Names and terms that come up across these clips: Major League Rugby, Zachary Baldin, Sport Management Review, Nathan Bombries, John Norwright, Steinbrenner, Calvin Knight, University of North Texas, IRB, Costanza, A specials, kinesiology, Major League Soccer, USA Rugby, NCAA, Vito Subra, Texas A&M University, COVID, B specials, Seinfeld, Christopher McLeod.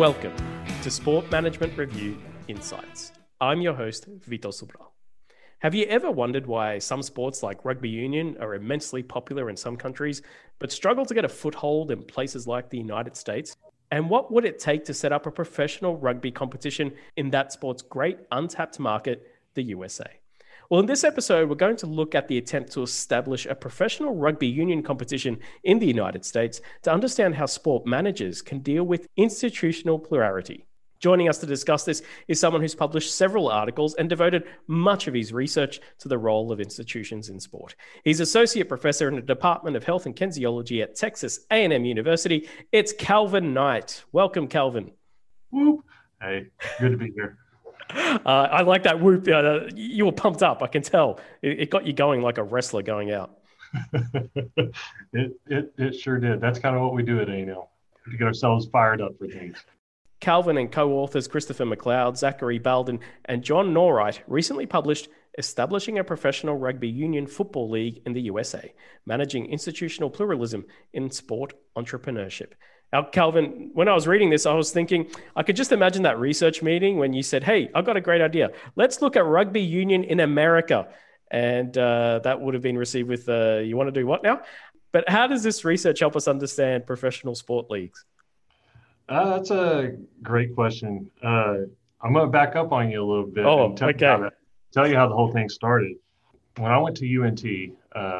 Welcome to Sport Management Review Insights. I'm your host, Vito Subra. Have you ever wondered why some sports like rugby union are immensely popular in some countries, but struggle to get a foothold in places like the United States? And what would it take to set up a professional rugby competition in that sport's great untapped market, the USA? Well, in this episode, we're going to look at the attempt to establish a professional rugby union competition in the United States to understand how sport managers can deal with institutional plurality. Joining us to discuss this is someone who's published several articles and devoted much of his research to the role of institutions in sport. He's associate professor in the Department of Health and Kinesiology at Texas A&M University. It's Calvin Knight. Welcome, Calvin. Whoop. Hey, good to be here. I like that whoop. You were pumped up, I can tell. It got you going like a wrestler going out. It sure did. That's kind of what we do at A&M, to get ourselves fired up for things. Calvin and co-authors Christopher McLeod, Zachary Baldin, and John Norwright recently published Establishing a Professional Rugby Union Football League in the USA, Managing Institutional Pluralism in Sport Entrepreneurship. Now, Calvin, when I was reading this, I was thinking, I could just imagine that research meeting when you said, hey, I've got a great idea. Let's look at rugby union in America. And that would have been received with, you want to do what now? But how does this research help us understand professional sport leagues? That's a great question. I'm going to back up on you a little bit and tell you how the whole thing started. When I went to UNT,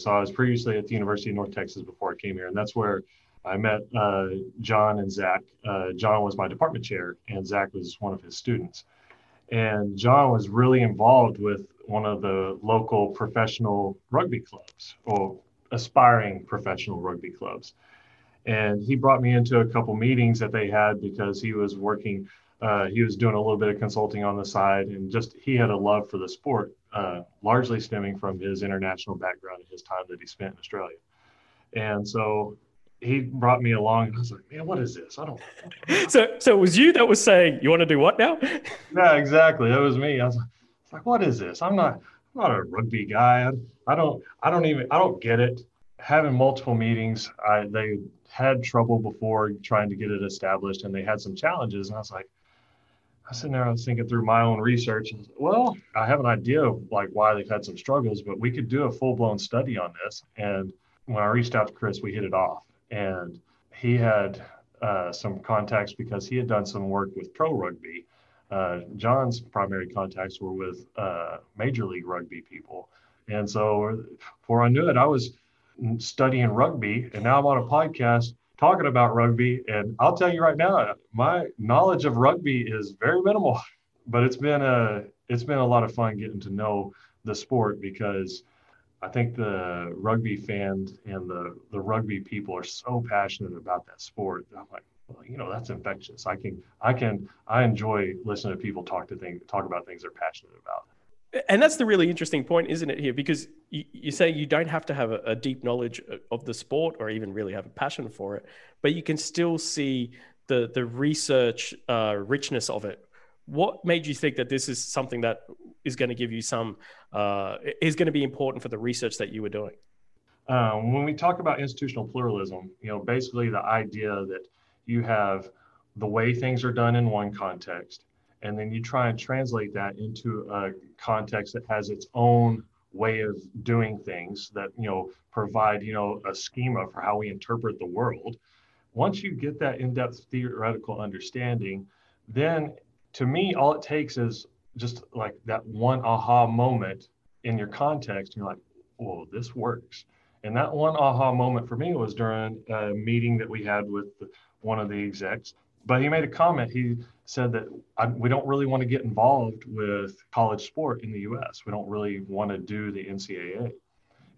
so I was previously at the University of North Texas before I came here, and that's where I met John and Zach. John was my department chair, and Zach was one of his students. And John was really involved with one of the local professional rugby clubs, or aspiring professional rugby clubs. And he brought me into a couple meetings that they had because he was working, he was doing a little bit of consulting on the side, and just he had a love for the sport, largely stemming from his international background and his time that he spent in Australia. And so he brought me along, and I was like, man, what is this? I don't know. So it was you that was saying, you want to do what now? Yeah, exactly. That was me. I was like, what is this? I'm not a rugby guy. I don't get it. Having multiple meetings, they had trouble before trying to get it established, and they had some challenges. And I was like, I was sitting there, I was thinking through my own research. And well, I have an idea of like why they've had some struggles, but we could do a full-blown study on this. And when I reached out to Chris, we hit it off, and he had some contacts because he had done some work with pro rugby. John's primary contacts were with Major League Rugby people, and so before I knew it, I was studying rugby, and now I'm on a podcast talking about rugby. And I'll tell you right now, my knowledge of rugby is very minimal, but it's been a lot of fun getting to know the sport, because I think the rugby fans and the rugby people are so passionate about that sport. I'm like, well, you know, that's infectious. I enjoy listening to people talk about things they're passionate about. And that's the really interesting point, isn't it, here? Because you say you don't have to have a deep knowledge of the sport or even really have a passion for it, but you can still see the research richness of it. What made you think that this is something that is going to give you is going to be important for the research that you were doing? When we talk about institutional pluralism, you know, basically the idea that you have the way things are done in one context, and then you try and translate that into a context that has its own way of doing things that, you know, provide, you know, a schema for how we interpret the world. Once you get that in-depth theoretical understanding, then to me, all it takes is just like that one aha moment in your context. You're like, whoa, this works. And that one aha moment for me was during a meeting that we had with one of the execs. But he made a comment. He said that we don't really want to get involved with college sport in the U.S. We don't really want to do the NCAA.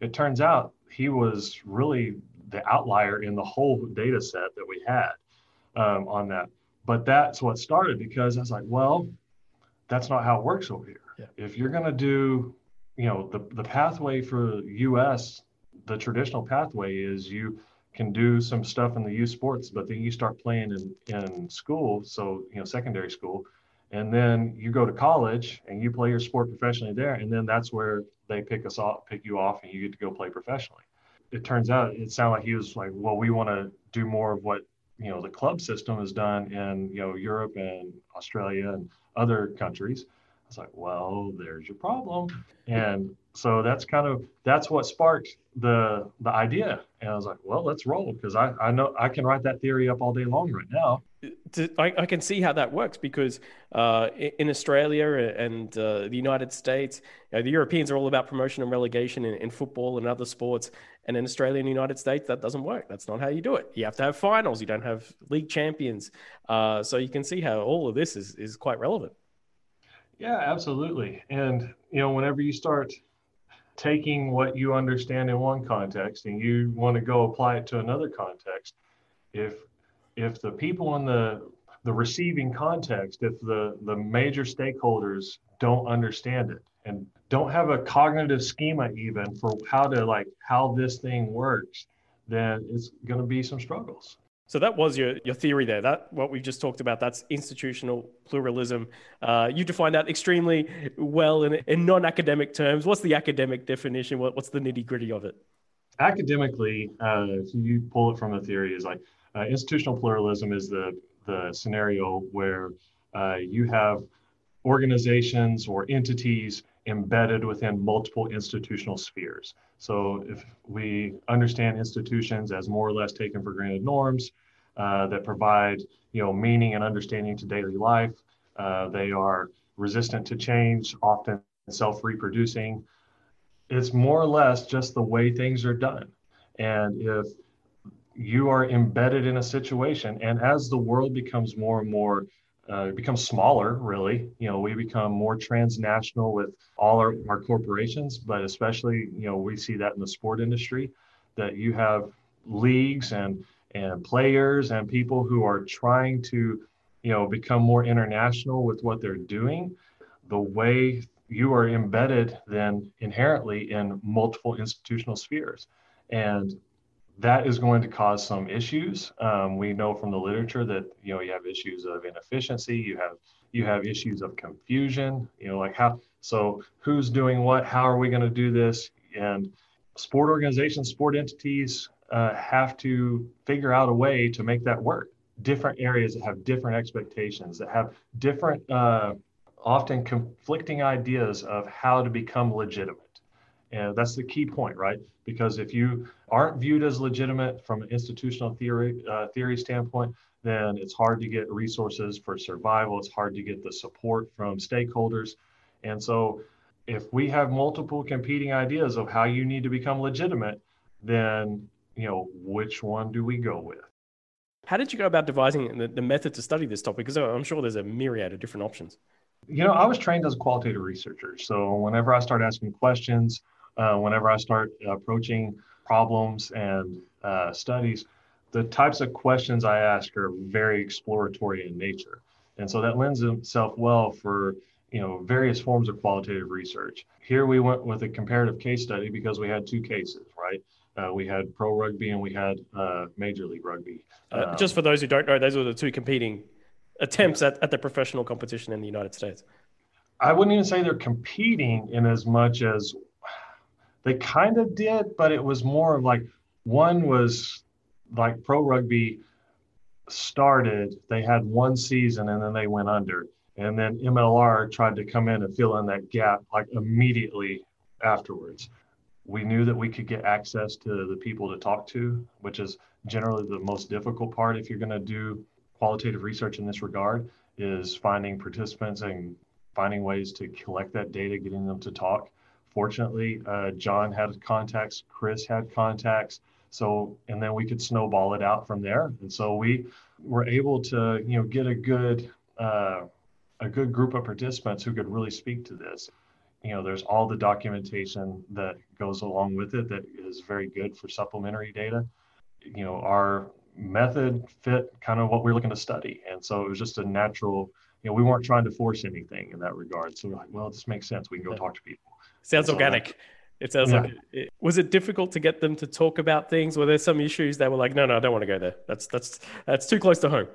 It turns out he was really the outlier in the whole data set that we had on that. But that's what started, because I was like, well, that's not how it works over here. Yeah. If you're going to do, you know, the pathway for U.S., the traditional pathway is you can do some stuff in the youth sports, but then you start playing in school, so, you know, secondary school, and then you go to college and you play your sport professionally there, and then that's where they pick you off, and you get to go play professionally. It turns out, it sounded like he was like, well, we want to do more of what you know, the club system is done in, you know, Europe and Australia and other countries. I was like, well, there's your problem. And so that's what sparked the idea. And I was like, well, let's roll, because I know I can write that theory up all day long right now. I can see how that works, because in Australia and the United States, the Europeans are all about promotion and relegation in football and other sports. And in Australia and the United States, that doesn't work. That's not how you do it. You have to have finals. You don't have league champions. So you can see how all of this is quite relevant. Yeah, absolutely. And, you know, whenever you start taking what you understand in one context and you want to go apply it to another context, if the people in the receiving context, if the major stakeholders don't understand it and don't have a cognitive schema even for how this thing works, then it's going to be some struggles. So that was your theory there. That what we've just talked about, that's institutional pluralism. You defined that extremely well in non-academic terms. What's the academic definition? What's the nitty-gritty of it? Academically, if you pull it from the theory, is like institutional pluralism is the scenario where you have organizations or entities embedded within multiple institutional spheres. So if we understand institutions as more or less taken for granted norms that provide, you know, meaning and understanding to daily life, they are resistant to change, often self-reproducing. It's more or less just the way things are done. And if you are embedded in a situation, and as the world becomes more and more it becomes smaller, really. You know, we become more transnational with all our corporations, but especially, you know, we see that in the sport industry, that you have leagues and players and people who are trying to, you know, become more international with what they're doing. The way you are embedded then inherently in multiple institutional spheres. And that is going to cause some issues. We know from the literature that, you know, you have issues of inefficiency, you have issues of confusion, you know, like so who's doing what, how are we going to do this? And sport organizations, sport entities have to figure out a way to make that work. Different areas that have different expectations, that have different, often conflicting ideas of how to become legitimate. And that's the key point, right? Because if you aren't viewed as legitimate from an institutional theory standpoint, then it's hard to get resources for survival. It's hard to get the support from stakeholders. And so if we have multiple competing ideas of how you need to become legitimate, then, you know, which one do we go with? How did you go about devising the method to study this topic? Because I'm sure there's a myriad of different options. You know, I was trained as a qualitative researcher. So whenever I start asking questions, whenever I start approaching problems and studies, the types of questions I ask are very exploratory in nature. And so that lends itself well for, you know, various forms of qualitative research. Here we went with a comparative case study because we had two cases, right? We had pro rugby and we had Major League Rugby. Just for those who don't know, those are the two competing attempts at the professional competition in the United States. I wouldn't even say they're competing in as much as they kind of did, but it was more of like one was like pro rugby started, they had one season and then they went under. And then MLR tried to come in and fill in that gap like immediately afterwards. We knew that we could get access to the people to talk to, which is generally the most difficult part if you're going to do qualitative research in this regard, is finding participants and finding ways to collect that data, getting them to talk. Fortunately, John had contacts, Chris had contacts, so, and then we could snowball it out from there. And so we were able to, you know, get a good group of participants who could really speak to this. You know, there's all the documentation that goes along with it that is very good for supplementary data. You know, our method fit kind of what we're looking to study, and so it was just a natural, you know, we weren't trying to force anything in that regard. So we're like, well, this makes sense, we can go talk to people. Sounds organic. Was it difficult to get them to talk about things? Were there some issues that were like, no, I don't want to go there, that's too close to home?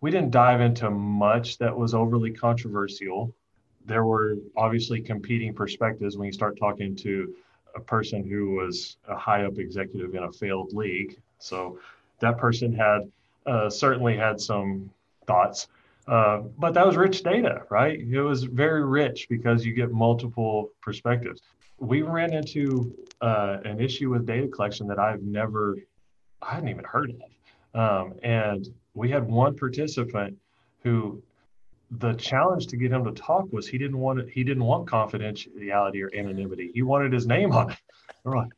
We didn't dive into much that was overly controversial. There were obviously competing perspectives when you start talking to a person who was a high up executive in a failed league. So that person had certainly had some thoughts. But that was rich data, right? It was very rich because you get multiple perspectives. We ran into an issue with data collection that I hadn't even heard of. And we had one participant who the challenge to get him to talk was he didn't want confidentiality or anonymity. He wanted his name on it. We're like,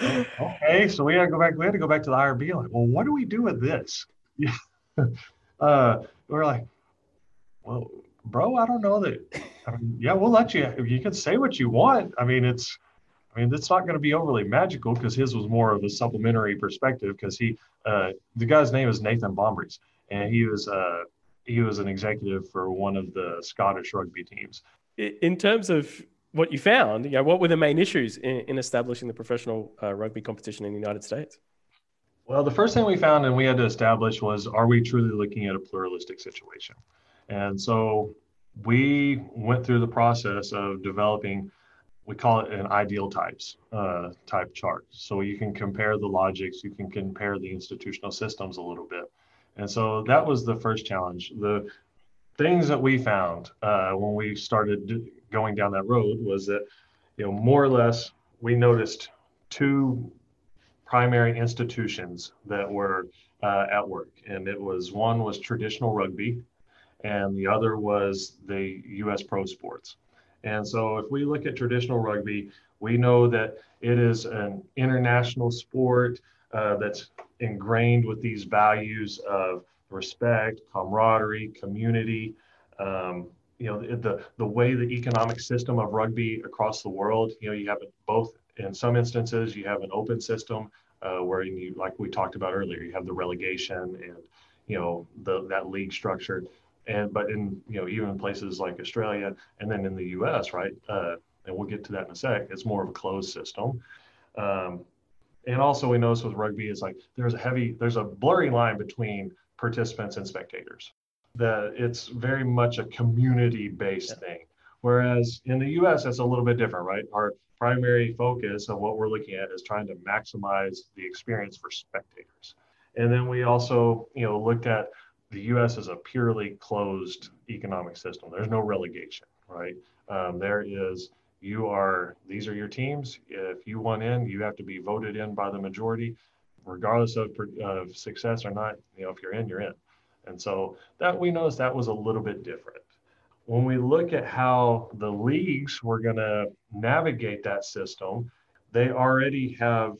oh, okay, so we had to go back to the IRB. Like, well, what do we do with this? Yeah. We're like, well, bro, I don't know that. I mean, yeah, we'll let you. You can say what you want. It's not going to be overly magical because his was more of a supplementary perspective because the guy's name is Nathan Bombries, and he was an executive for one of the Scottish rugby teams. In terms of what you found, what were the main issues in establishing the professional rugby competition in the United States? Well, the first thing we found and we had to establish was, are we truly looking at a pluralistic situation? And so we went through the process of developing, we call it an ideal types type chart. So you can compare the logics, you can compare the institutional systems a little bit. And so that was the first challenge. The things that we found when we started going down that road was that, more or less, we noticed two primary institutions that were at work, and one was traditional rugby and the other was the U.S. pro sports. And so if we look at traditional rugby, we know that it is an international sport that's ingrained with these values of respect, camaraderie, community. The way the economic system of rugby across the world, you have it both. In some instances, you have an open system where you, like we talked about earlier, you have the relegation and that league structure, but in even places like Australia and then in the U.S., right? And we'll get to that in a sec. It's more of a closed system, and also we noticed with rugby is like there's a blurry line between participants and spectators. That it's very much a community-based thing, whereas in the U.S. that's a little bit different, right? Our primary focus of what we're looking at is trying to maximize the experience for spectators. And then we also, looked at the U.S. as a purely closed economic system. There's no relegation, right? These are your teams. If you want in, you have to be voted in by the majority, regardless of success or not. If you're in, you're in. And so that we noticed that was a little bit different. When we look at how the leagues were going to navigate that system, they already have,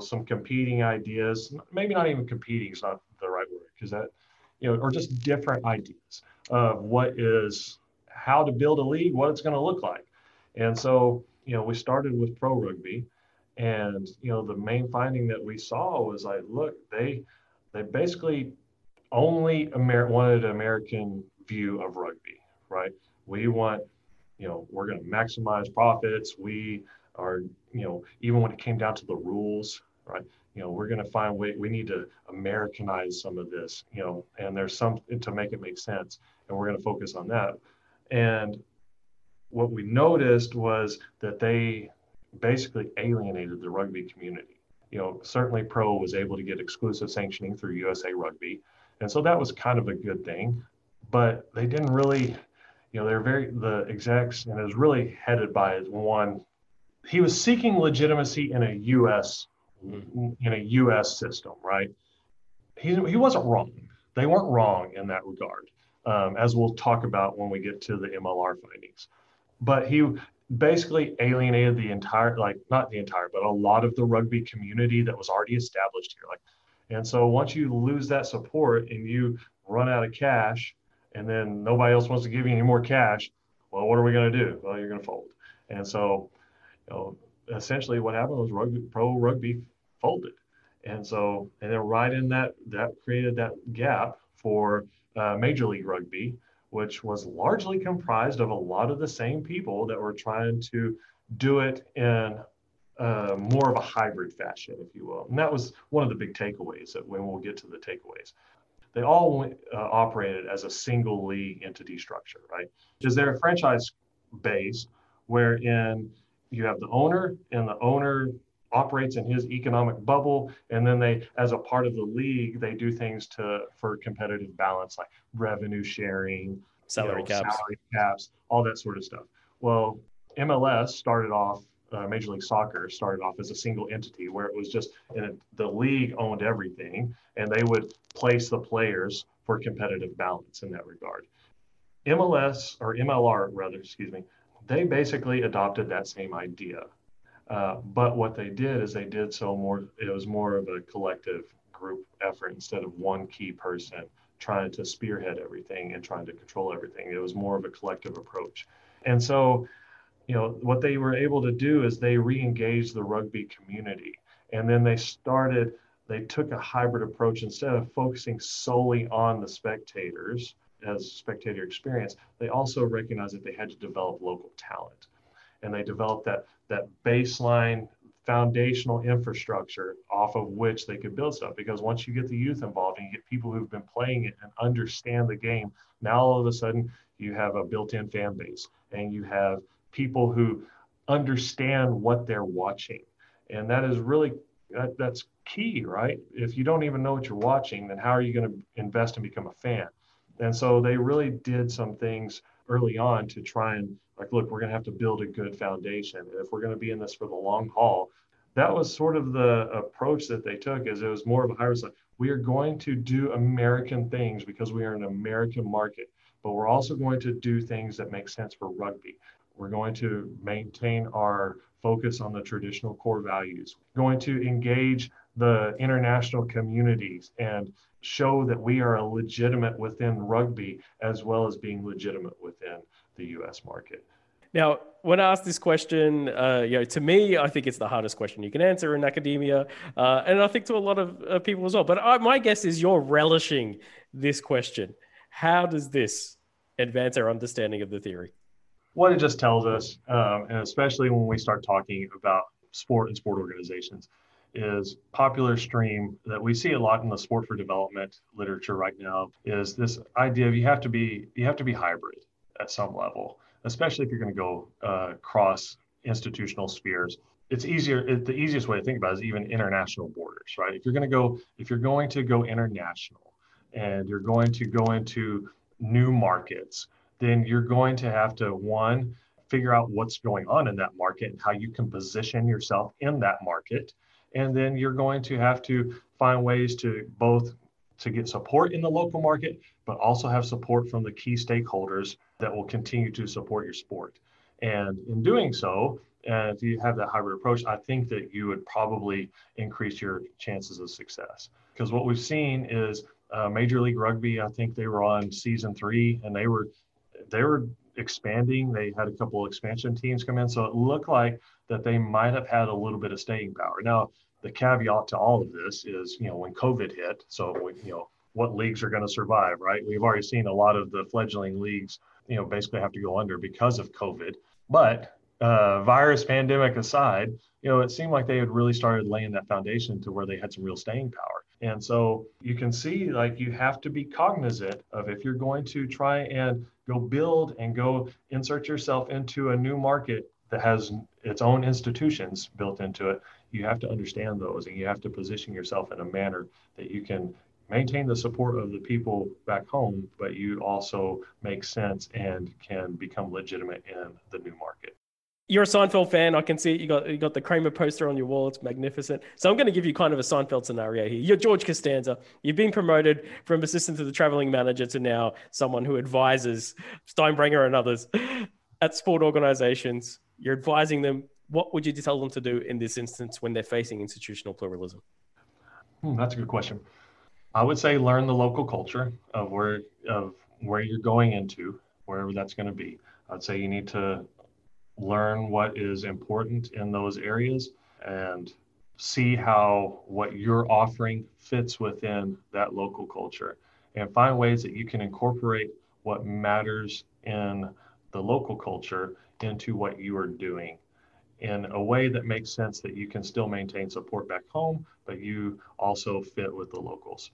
some competing ideas, maybe not even competing is not the right word, because that, or just different ideas of what is, how to build a league, what it's going to look like. And so, we started with pro rugby and, the main finding that we saw was like, look, they basically only wanted an American view of rugby. Right? We want, we're going to maximize profits. We are, even when it came down to the rules, right? We're going to find ways, we need to Americanize some of this, and there's some to make it make sense. And we're going to focus on that. And what we noticed was that they basically alienated the rugby community. Certainly pro was able to get exclusive sanctioning through USA Rugby. And so that was kind of a good thing, but they didn't really, the execs, and it was really headed by one. He was seeking legitimacy in a U.S. system, right? He wasn't wrong. They weren't wrong in that regard, as we'll talk about when we get to the MLR findings. But he basically alienated not the entire, but a lot of the rugby community that was already established here. And so once you lose that support and you run out of cash, and then nobody else wants to give you any more cash, well, what are we going to do? Well, you're going to fold. And so, essentially what happened was pro rugby folded. And so, and then right in that created that gap for Major League Rugby, which was largely comprised of a lot of the same people that were trying to do it in more of a hybrid fashion, if you will. And that was one of the big takeaways that when we'll get to the takeaways. They all operated as a single league entity structure, right? Because they're a franchise base wherein you have the owner and the owner operates in his economic bubble, and then they, as a part of the league, they do things for competitive balance, like revenue sharing, salary caps, all that sort of stuff. Well, MLS started off, Major League Soccer started off as a single entity where it was just the league owned everything, and they would place the players for competitive balance in that regard. MLR, they basically adopted that same idea. But what they did is it was more of a collective group effort instead of one key person trying to spearhead everything and trying to control everything. It was more of a collective approach. And so, what they were able to do is they re-engaged the rugby community. And then they took a hybrid approach. Instead of focusing solely on the spectators as spectator experience, they also recognized that they had to develop local talent. And they developed that baseline foundational infrastructure off of which they could build stuff. Because once you get the youth involved and you get people who've been playing it and understand the game, now all of a sudden you have a built-in fan base and you have people who understand what they're watching. And that is really, that's key, right? If you don't even know what you're watching, then how are you going to invest and become a fan? And so they really did some things early on to try and look, we're going to have to build a good foundation. And if we're going to be in this for the long haul, that was sort of the approach that they took. Is it was more of a higher side. We are going to do American things because we are an American market, but we're also going to do things that make sense for rugby. We're going to maintain our focus on the traditional core values. We're going to engage the international communities and show that we are legitimate within rugby as well as being legitimate within the U.S. market. Now, when I ask this question, to me, I think it's the hardest question you can answer in academia. And I think to a lot of people as well. But my guess is you're relishing this question. How does this advance our understanding of the theory? What it just tells us, and especially when we start talking about sport and sport organizations, is popular stream that we see a lot in the sport for development literature right now is this idea of you have to be hybrid at some level, especially if you're going to go cross institutional spheres. The easiest way to think about it is even international borders, right? If you're going to go international and you're going to go into new markets, then you're going to have to, one, figure out what's going on in that market and how you can position yourself in that market. And then you're going to have to find ways to both to get support in the local market, but also have support from the key stakeholders that will continue to support your sport. And in doing so, if you have that hybrid approach, I think that you would probably increase your chances of success. Because what we've seen is Major League Rugby, I think they were on season 3 and they were expanding. They had a couple of expansion teams come in. So it looked like that they might have had a little bit of staying power. Now, the caveat to all of this is, when COVID hit, what leagues are going to survive, right? We've already seen a lot of the fledgling leagues, basically have to go under because of COVID. But virus pandemic aside, it seemed like they had really started laying that foundation to where they had some real staying power. And so you can see, you have to be cognizant of if you're going to try and go build and go insert yourself into a new market that has its own institutions built into it, you have to understand those and you have to position yourself in a manner that you can maintain the support of the people back home, but you also make sense and can become legitimate in the new market. You're a Seinfeld fan. I can see it. You got the Kramer poster on your wall. It's magnificent. So I'm going to give you kind of a Seinfeld scenario here. You're George Costanza. You've been promoted from assistant to the traveling manager to now someone who advises Steinbrenner and others at sport organizations. You're advising them. What would you tell them to do in this instance when they're facing institutional pluralism? That's a good question. I would say learn the local culture of where you're going into, wherever that's going to be. I'd say you need to learn what is important in those areas and see how what you're offering fits within that local culture, and find ways that you can incorporate what matters in the local culture into what you are doing in a way that makes sense, that you can still maintain support back home, but you also fit with the locals,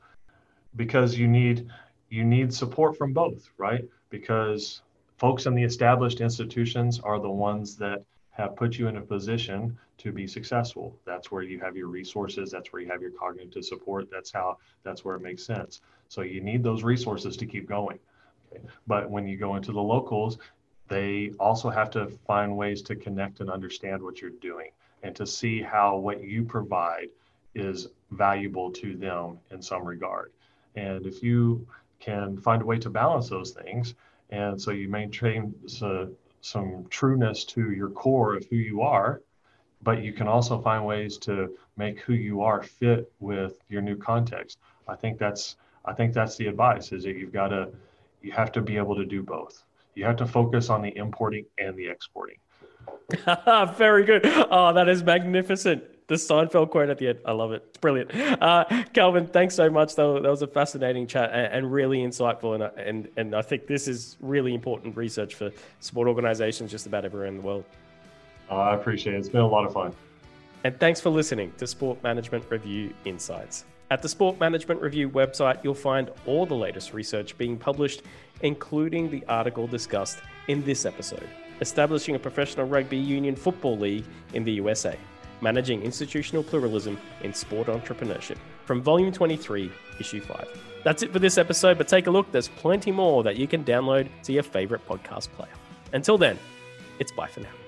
because you need support from both, right? Because folks in the established institutions are the ones that have put you in a position to be successful. That's where you have your resources. That's where you have your cognitive support. That's where it makes sense. So you need those resources to keep going. Okay. But when you go into the locals, they also have to find ways to connect and understand what you're doing and to see how what you provide is valuable to them in some regard. And if you can find a way to balance those things, and so you maintain some trueness to your core of who you are, but you can also find ways to make who you are fit with your new context. I think that's the advice, is that you have to be able to do both. You have to focus on the importing and the exporting. Very good. Oh, that is magnificent. The Seinfeld quote at the end. I love it. It's brilliant. Calvin, thanks so much. That was a fascinating chat and really insightful. And I think this is really important research for sport organizations just about everywhere in the world. I appreciate it. It's been a lot of fun. And thanks for listening to Sport Management Review Insights. At the Sport Management Review website, you'll find all the latest research being published, including the article discussed in this episode, Establishing a Professional Rugby Union Football League in the USA, Managing Institutional Pluralism in Sport Entrepreneurship, from Volume 23, Issue 5. That's it for this episode, but take a look. There's plenty more that you can download to your favorite podcast player. Until then, it's bye for now.